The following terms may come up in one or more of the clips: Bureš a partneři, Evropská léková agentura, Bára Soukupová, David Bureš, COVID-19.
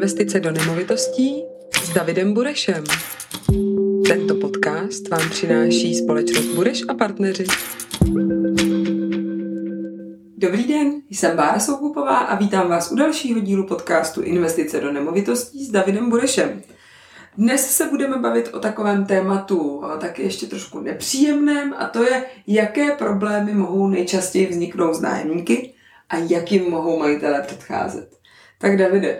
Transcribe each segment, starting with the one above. investice do nemovitostí s Davidem Burešem. Tento podcast vám přináší společnost Bureš a partneři. Dobrý den, jsem Bára Soukupová a vítám vás u dalšího dílu podcastu Investice do nemovitostí s Davidem Burešem. Dnes se budeme bavit o takovém tématu, taky ještě trošku nepříjemném, a to je, jaké problémy mohou nejčastěji vzniknout z nájemníky a jak jim mohou majitelé předcházet. Tak Davide,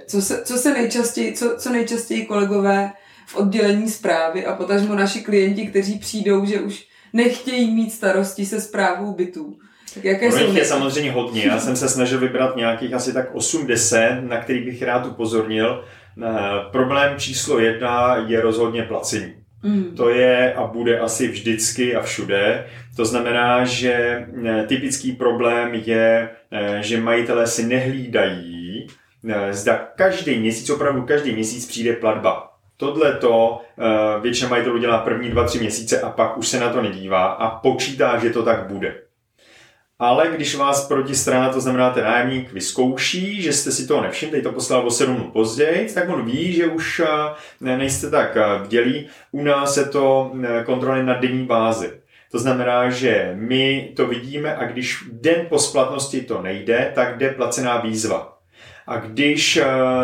co nejčastěji kolegové v oddělení správy a potažmo naši klienti, kteří přijdou, že už nechtějí mít starosti se správou bytů. Tak jaké jsou? Je samozřejmě hodně. Já jsem se snažil vybrat nějakých asi tak 8-10, na který bych rád upozornil. Problém číslo 1 je rozhodně placení. To je a bude asi vždycky a všude. To znamená, že typický problém je, že majitelé si nehlídají, zda opravdu každý měsíc přijde platba. Tohle to většina majitelů dělá první 2-3 měsíce a pak už se na to nedívá a počítá, že to tak bude. Ale když vás protistrana, to znamená ten nájemník, vyzkouší, že jste si toho nevšimli, teď to poslal o 7 dnů později, tak on ví, že už nejste tak bdělí. U nás se to kontroluje na denní bázi. To znamená, že my to vidíme a když den po splatnosti to nejde, tak jde placená výzva. A když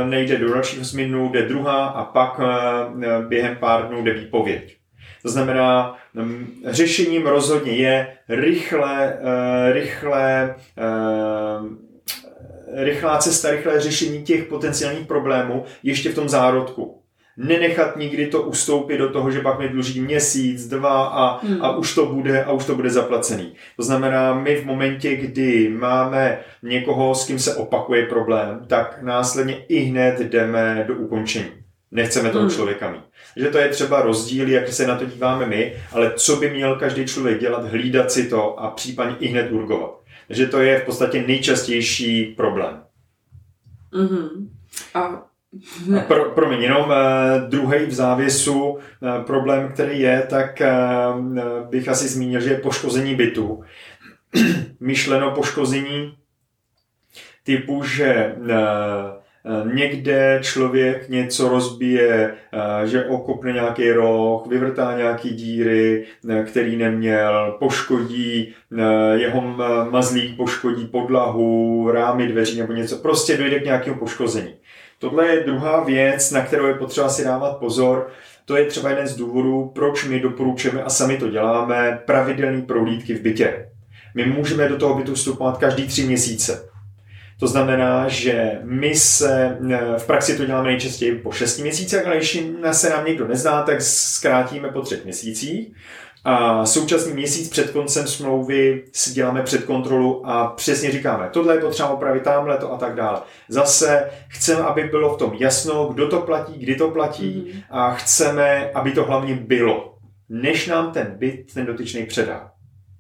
nejde do dalších 8 dnů, jde druhá a pak během pár dnů jde výpověď. To znamená, řešením rozhodně je rychlá cesta, rychlé řešení těch potenciálních problémů ještě v tom zárodku. Nenechat nikdy to ustoupit do toho, že pak mi dluží měsíc, dva a už to bude zaplacený. To znamená, my v momentě, kdy máme někoho, s kým se opakuje problém, tak následně i hned jdeme do ukončení. Nechceme toho člověka mít. Takže to je třeba rozdíl, jak se na to díváme my, ale co by měl každý člověk dělat, hlídat si to a případně i hned urgovat. Takže to je v podstatě nejčastější problém. A promiň, jenom druhý v závěsu problém, který je, tak bych asi zmínil, že je poškození bytu. Myšleno poškození typu, že někde člověk něco rozbije, že okopne nějaký roh, vyvrtá nějaký díry, který neměl, poškodí jeho mazlík, poškodí podlahu, rámy dveří nebo něco. Prostě dojde k nějakému poškození. Tohle je druhá věc, na kterou je potřeba si dávat pozor. To je třeba jeden z důvodů, proč my doporučujeme a sami to děláme, pravidelné prohlídky v bytě. My můžeme do toho bytu vstupovat každý 3 měsíce. To znamená, že my se v praxi to děláme nejčastěji po 6 měsících, ale když se nám někdo nezná, tak zkrátíme po 3 měsících. A současný měsíc před koncem smlouvy si děláme předkontrolu a přesně říkáme, tohle je potřeba opravit, tamhle to a tak dále. Zase chceme, aby bylo v tom jasno, kdo to platí, kdy to platí a chceme, aby to hlavně bylo, než nám ten byt, ten dotyčný předá.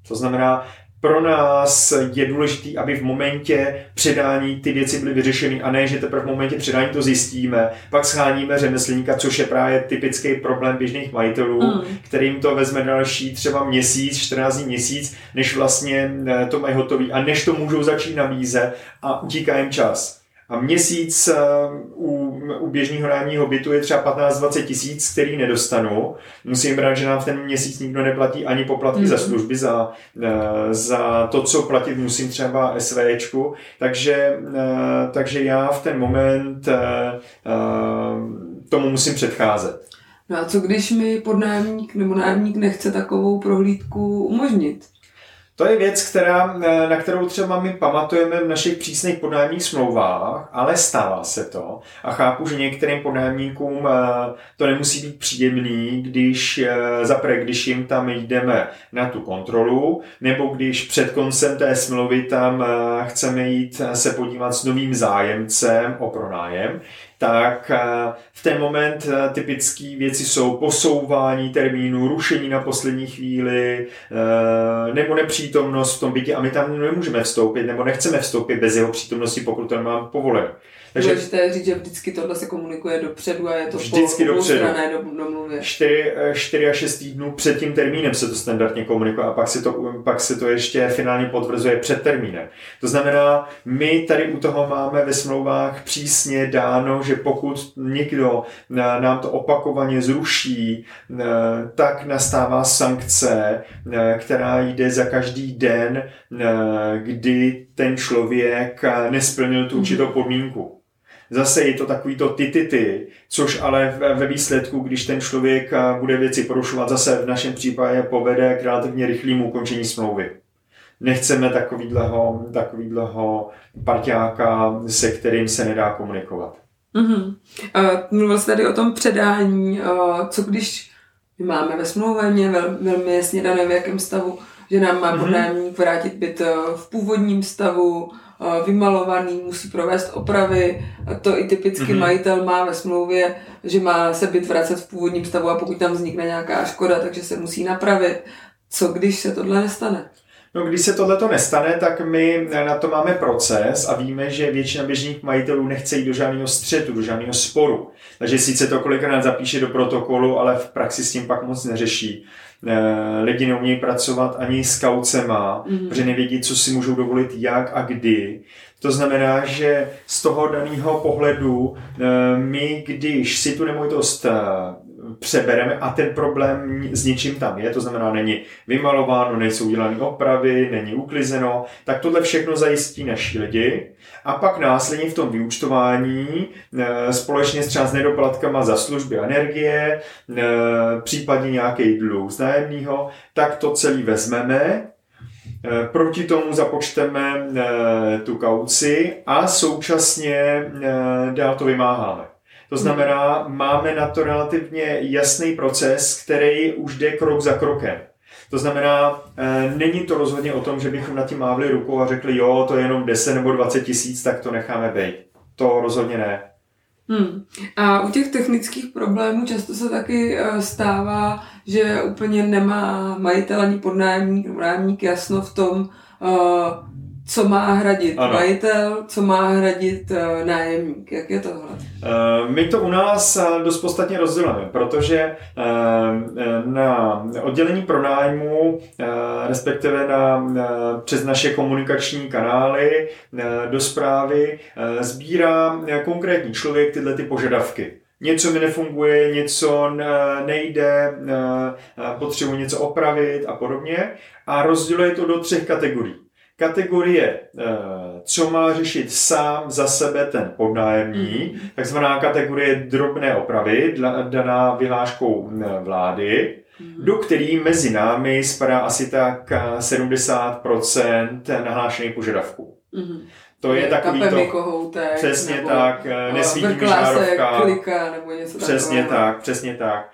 To znamená, pro nás je důležité, aby v momentě předání ty věci byly vyřešeny a ne, že teprve v momentě předání to zjistíme, pak scháníme řemeslníka, což je právě typický problém běžných majitelů, kterým to vezme další třeba měsíc, 14 dní měsíc, než vlastně to mají hotový a než to můžou začít nabízet a utíká jim čas. A měsíc u běžného nájemního bytu je třeba 15-20 tisíc, který nedostanu. Musím brát, že nám v ten měsíc nikdo neplatí ani poplatky za služby, za to, co platit musím třeba SVčku. Takže já v ten moment tomu musím předcházet. No a co když mi podnájemník nebo nájemník nechce takovou prohlídku umožnit? To je věc, na kterou třeba my pamatujeme v našich přísných podnájemních smlouvách, ale stává se to. A chápu, že některým podnájemníkům to nemusí být příjemný, když jim tam jdeme na tu kontrolu, nebo když před koncem té smlouvy tam chceme jít se podívat s novým zájemcem o pronájem. Tak v ten moment typické věci jsou posouvání termínu, rušení na poslední chvíli, nebo nepříjemné přítomnost v tom bytě a my tam nemůžeme vstoupit nebo nechceme vstoupit bez jeho přítomnosti, pokud to nemám povoleno. Takže důležité říct, že vždycky tohle se komunikuje dopředu a je to vždycky dopředu. 4 až 6 týdnů před tím termínem se to standardně komunikuje a pak se to ještě finálně potvrzuje před termínem. To znamená, my tady u toho máme ve smlouvách přísně dáno, že pokud někdo nám to opakovaně zruší, tak nastává sankce, která jde za každý den, kdy ten člověk nesplnil tu určitou podmínku. Zase je to takovýto ty, což ale ve výsledku, když ten člověk bude věci porušovat, zase v našem případě povede k relativně rychlému ukončení smlouvy. Nechceme takovýhleho parťáka, se kterým se nedá komunikovat. Mluvil jsi tady o tom předání, co když máme ve smlouveně velmi jasně dané, v jakém stavu, že nám má podnájemník vrátit byt v původním stavu, vymalovaný, musí provést opravy. To i typicky majitel má ve smlouvě, že má se byt vracet v původním stavu a pokud tam vznikne nějaká škoda, takže se musí napravit. Co když se tohle nestane? No, když se tohleto nestane, tak my na to máme proces a víme, že většina běžných majitelů nechce jít do žádného střetu, do žádného sporu. Takže sice to kolikrát zapíše do protokolu, ale v praxi s tím pak moc neřeší. Lidi neumějí pracovat ani s kaucema, protože nevědí, co si můžou dovolit, jak a kdy. To znamená, že z toho daného pohledu my, když si tu nemovitost přebereme a ten problém s ničím tam je, to znamená, není vymalováno, nejsou udělané opravy, není uklizeno, tak tohle všechno zajistí naši lidi a pak následně v tom vyúčtování společně s třeba s nedoplatkama za služby energie, případně nějaký dluh z nájemního, tak to celý vezmeme, proti tomu započteme tu kauci a současně dál to vymáháme. To znamená, máme na to relativně jasný proces, který už jde krok za krokem. To znamená, není to rozhodně o tom, že bychom nad tím mávli rukou a řekli, jo, to je jenom 10 nebo 20 tisíc, tak to necháme být. To rozhodně ne. A u těch technických problémů často se taky stává, že úplně nemá majitel ani podnájemník nebo nájemník jasno v tom, co má hradit majitel, co má hradit nájemník. Jak je tohle? My to u nás dost podstatně rozdělujeme, protože na oddělení pronájmu, respektive přes naše komunikační kanály do správy, sbírá konkrétní člověk tyhle ty požadavky. Něco mi nefunguje, něco nejde, potřebuji něco opravit a podobně. A rozděluje to do 3 kategorií. Kategorie, co má řešit sám za sebe ten podnájemník, takzvaná kategorie drobné opravy, daná vyhláškou vlády, do který mezi námi spadá asi tak 70% nahlášených požadavků. To je takový kapelný kohoutek, přesně tak, nesvítíš nárovka, klika, nebo něco přesně takového. Přesně tak.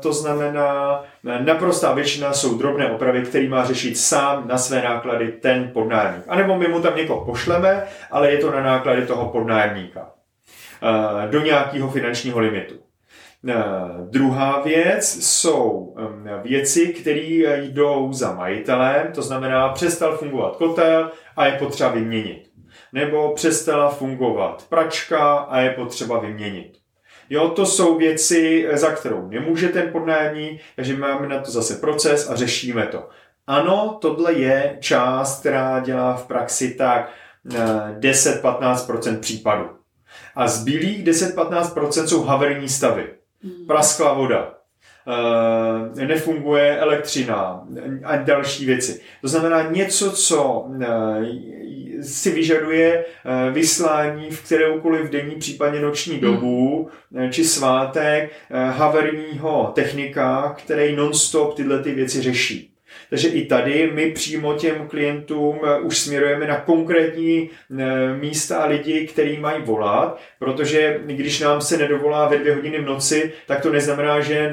To znamená, naprostá většina jsou drobné opravy, který má řešit sám na své náklady ten podnájemník. A nebo my mu tam někoho pošleme, ale je to na náklady toho podnájemníka. Do nějakého finančního limitu. Druhá věc jsou věci, které jdou za majitelem, to znamená přestal fungovat kotel a je potřeba vyměnit. Nebo přestala fungovat pračka a je potřeba vyměnit. Jo, to jsou věci, za kterou nemůže ten podnájemník, takže máme na to zase proces a řešíme to. Ano, tohle je část, která dělá v praxi tak 10-15% případů. A zbylých 10-15% jsou havarijní stavy. Praskla voda, nefunguje elektřina a další věci. To znamená něco, co si vyžaduje vyslání v kteroukoliv denní, případně noční dobu či svátek havarijního technika, který non-stop tyhle ty věci řeší. Takže i tady my přímo těm klientům už směrujeme na konkrétní místa a lidi, který mají volat, protože když nám se nedovolá ve 2 hodiny v noci, tak to neznamená, že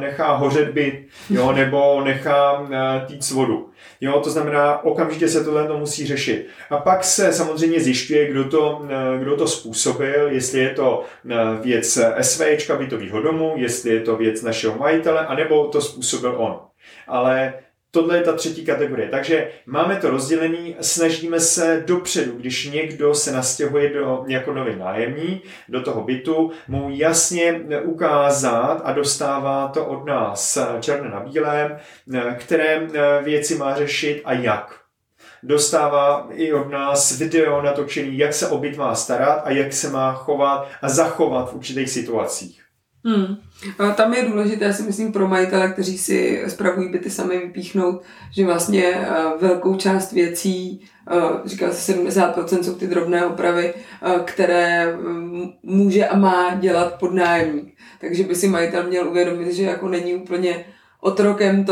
nechá hořet byt, jo, nebo nechá týc vodu. Jo, to znamená, okamžitě se tohle musí řešit. A pak se samozřejmě zjišťuje, kdo to způsobil, jestli je to věc SVčka bytovýho domu, jestli je to věc našeho majitele, anebo to způsobil on. Ale Tohle je ta třetí kategorie. Takže máme to rozdělení, snažíme se dopředu, když někdo se nastěhuje jako nový nájemní do toho bytu, mu jasně ukázat a dostává to od nás černé na bílém, které věci má řešit a jak. Dostává i od nás video natočený, jak se o byt má starat a jak se má chovat a zachovat v určitých situacích. Tam je důležité, já si myslím, pro majitele, kteří si spravují byty sami, vypíchnout, že vlastně velkou část věcí, říká se 70%, jsou ty drobné opravy, které může a má dělat podnájemník. Takže by si majitel měl uvědomit, že jako není úplně otrokem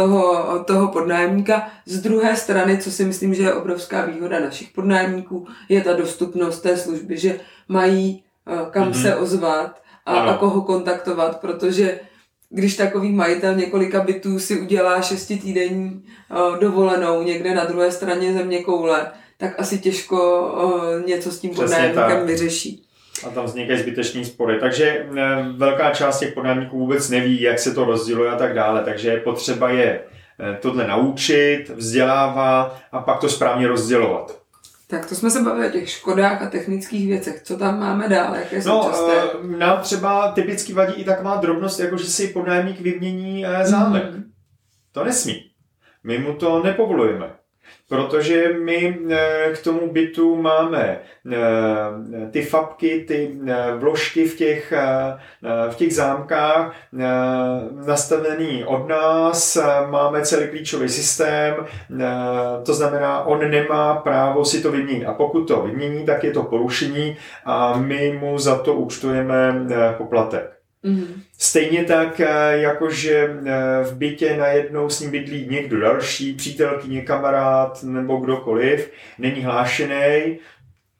toho podnájemníka. Z druhé strany, co si myslím, že je obrovská výhoda našich podnájemníků, je ta dostupnost té služby, že mají kam se ozvat a koho kontaktovat, protože když takový majitel několika bytů si udělá 6týdenní dovolenou někde na druhé straně zeměkoule, tak asi těžko něco s tím podnájemníkem vyřeší. A tam vznikají zbytečný spory. Takže velká část těch podnájemníků vůbec neví, jak se to rozděluje a tak dále, takže potřeba je tohle naučit, vzdělávat a pak to správně rozdělovat. Tak to jsme se bavili o těch škodách a technických věcech. Co tam máme dál? Jaké jsou časté? Nám třeba typicky vadí i taková drobnost, jako že si podnájemník vymění zámek. To nesmí. My mu to nepovolujeme. Protože my k tomu bytu máme ty fabky, ty vložky v těch zámkách nastavený od nás, máme celý klíčový systém, to znamená, on nemá právo si to vyměnit. A pokud to vymění, tak je to porušení a my mu za to účtujeme poplatek. Stejně tak, jakože v bytě najednou s ním bydlí někdo další, přítelkyně, kamarád nebo kdokoliv, není hlášený,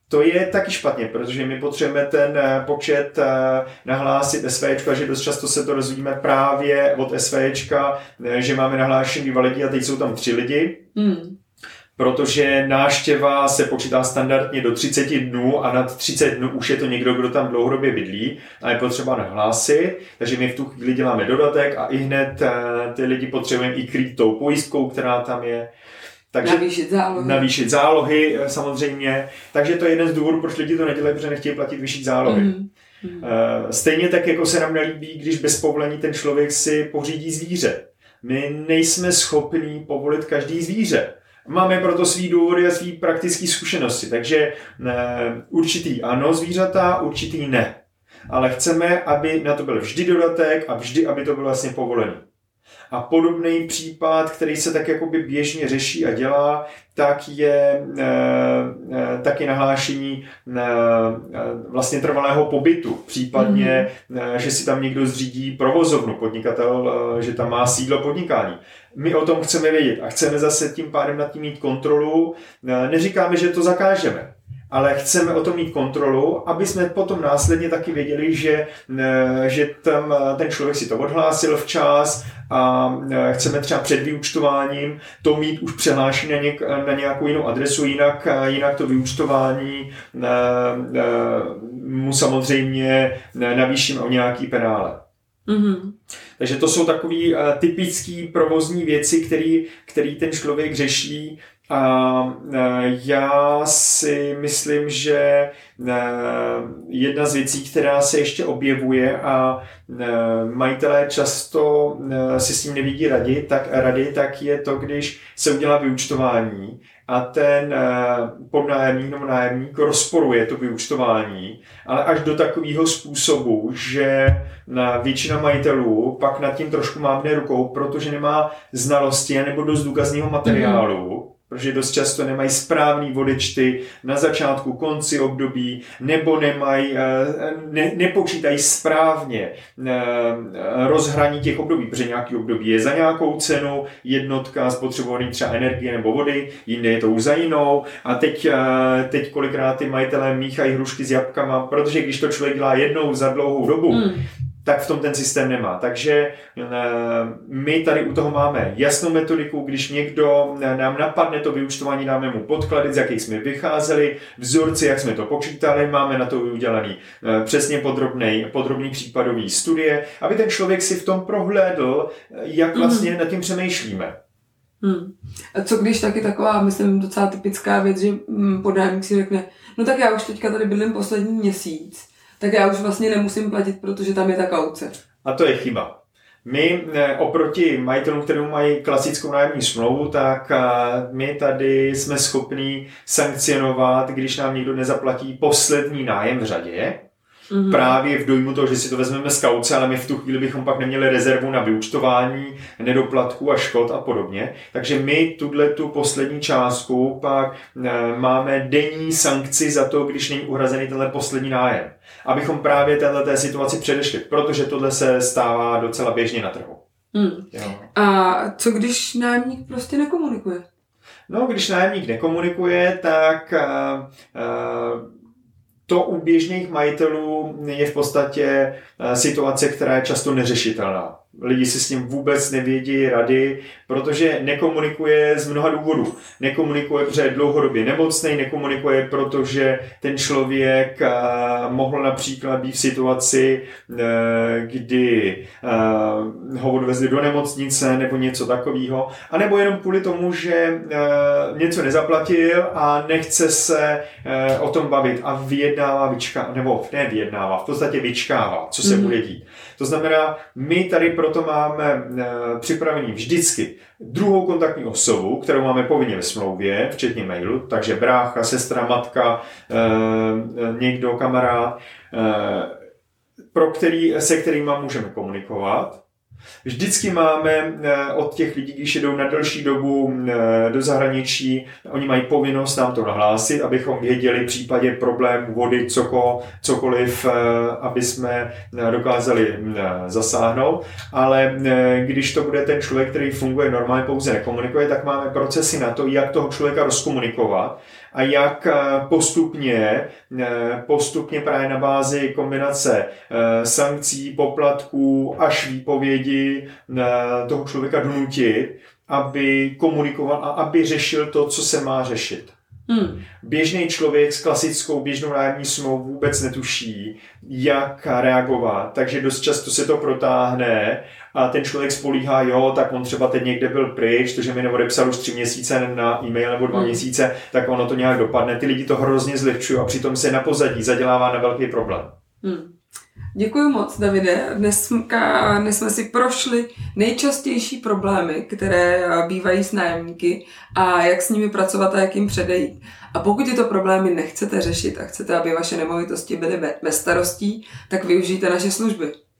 to je taky špatně, protože my potřebujeme ten počet nahlásit SVčka, že dost často se to dozvíme právě od SVčka, že máme nahlášený 2 lidi a teď jsou tam 3 lidi. Protože návštěva se počítá standardně do 30 dnů a nad 30 dnů už je to někdo, kdo tam dlouhodobě bydlí a je potřeba nahlásit, takže my v tu chvíli děláme dodatek a i hned ty lidi potřebujeme i krýt tou pojistkou, která tam je. Takže navýšit zálohy samozřejmě, takže to je jeden z důvodů, proč lidi to nedělají, protože nechtějí platit vyšší zálohy. Stejně tak, jako se nám nelíbí, když bez povolení ten člověk si pořídí zvíře. My nejsme schopní povolit každý zvíře. Máme proto svý důvody a svý praktické zkušenosti, takže určitý ano zvířata, určitý ne. Ale chceme, aby na to byl vždy dodatek a vždy, aby to bylo vlastně povolené. A podobný případ, který se tak jakoby běžně řeší a dělá, tak je nahlášení vlastně trvalého pobytu. Případně, že si tam někdo zřídí provozovnu, podnikatel, že tam má sídlo podnikání. My o tom chceme vědět a chceme zase tím pádem nad tím mít kontrolu. Neříkáme, že to zakážeme, ale chceme o tom mít kontrolu, aby jsme potom následně taky věděli, že tam ten člověk si to odhlásil včas a chceme třeba před vyúčtováním to mít už přehlášené na nějakou jinou adresu, jinak to vyúčtování mu samozřejmě navýšíme o nějaký penále. Takže to jsou takový typický provozní věci, který ten člověk řeší. A já si myslím, že jedna z věcí, která se ještě objevuje a majitelé často si s tím nevidí rady, tak je to, když se udělá vyúčtování a ten podnájemník nebo nájemník rozporuje to vyúčtování, ale až do takového způsobu, že většina majitelů pak nad tím trošku mávne rukou, protože nemá znalosti nebo dost důkazního materiálu, protože dost často nemají správný odečty na začátku, konci období, nebo nepočítají správně rozhraní těch období, protože nějaký období je za nějakou cenu, jednotka spotřebovaný třeba energie nebo vody, jinde je to už za jinou a teď kolikrát ty majitelé míchají hrušky s jabkama, protože když to člověk dělá jednou za dlouhou dobu, tak v tom ten systém nemá. Takže my tady u toho máme jasnou metodiku, když někdo nám napadne to vyúčtování, dáme mu podklady, z jakých jsme vycházeli, vzorci, jak jsme to počítali, máme na to udělaný přesně podrobný případový studie, aby ten člověk si v tom prohlédl, jak vlastně nad tím přemýšlíme. A co když taky taková, myslím, docela typická věc, že podnájemník si řekne, no tak já už teďka tady bydlím poslední měsíc, tak já už vlastně nemusím platit, protože tam je ta kauce. A to je chyba. My oproti majitelům, kterou mají klasickou nájemní smlouvu, tak my tady jsme schopni sankcionovat, když nám někdo nezaplatí poslední nájem v řadě. Mm-hmm. Právě v dojmu toho, že si to vezmeme z kauce, ale my v tu chvíli bychom pak neměli rezervu na vyúčtování nedoplatků a škod a podobně. Takže my tu poslední částku pak máme denní sankci za to, když není uhrazený tenhle poslední nájem. Abychom právě této situaci předešli, protože tohle se stává docela běžně na trhu. A co když nájemník prostě nekomunikuje? No, když nájemník nekomunikuje, tak... To u běžných majitelů je v podstatě situace, která je často neřešitelná. Lidi si s ním vůbec nevědí rady, protože nekomunikuje z mnoha důvodů. Nekomunikuje, protože je dlouhodobě nemocný, nekomunikuje, protože ten člověk mohl například být v situaci, kdy ho odvezli do nemocnice nebo něco takového, anebo jenom kvůli tomu, že něco nezaplatil a nechce se o tom bavit a vyčkává, co se bude dít. To znamená, my tady proto máme připravený vždycky druhou kontaktní osobu, kterou máme povinně ve smlouvě, včetně mailu, takže brácha, sestra, matka, někdo, kamarád, se kterými můžeme komunikovat. Vždycky máme od těch lidí, když jedou na delší dobu do zahraničí, oni mají povinnost nám to nahlásit, abychom věděli v případě problémů, vody, cokoliv, aby jsme dokázali zasáhnout. Ale když to bude ten člověk, který funguje normálně, pouze nekomunikuje, tak máme procesy na to, jak toho člověka rozkomunikovat a jak postupně právě na bázi kombinace sankcí, poplatků až výpovědi toho člověka donutit, aby komunikoval a aby řešil to, co se má řešit. Běžný člověk s klasickou běžnou nájemní smlouvou vůbec netuší, jak reagovat, takže dost často se to protáhne a ten člověk spolíhá, jo, tak on třeba teď někde byl pryč, protože mi neodepsal už 3 měsíce na e-mail nebo 2 měsíce, tak ono to nějak dopadne. Ty lidi to hrozně zlehčují a přitom se na pozadí zadělává na velký problém. Děkuji moc, Davide. Dnes jsme si prošli nejčastější problémy, které bývají s nájemníky a jak s nimi pracovat a jak jim předejít. A pokud tyto problémy nechcete řešit a chcete, aby vaše nemovitosti byly bez starostí, tak využijte naše služby.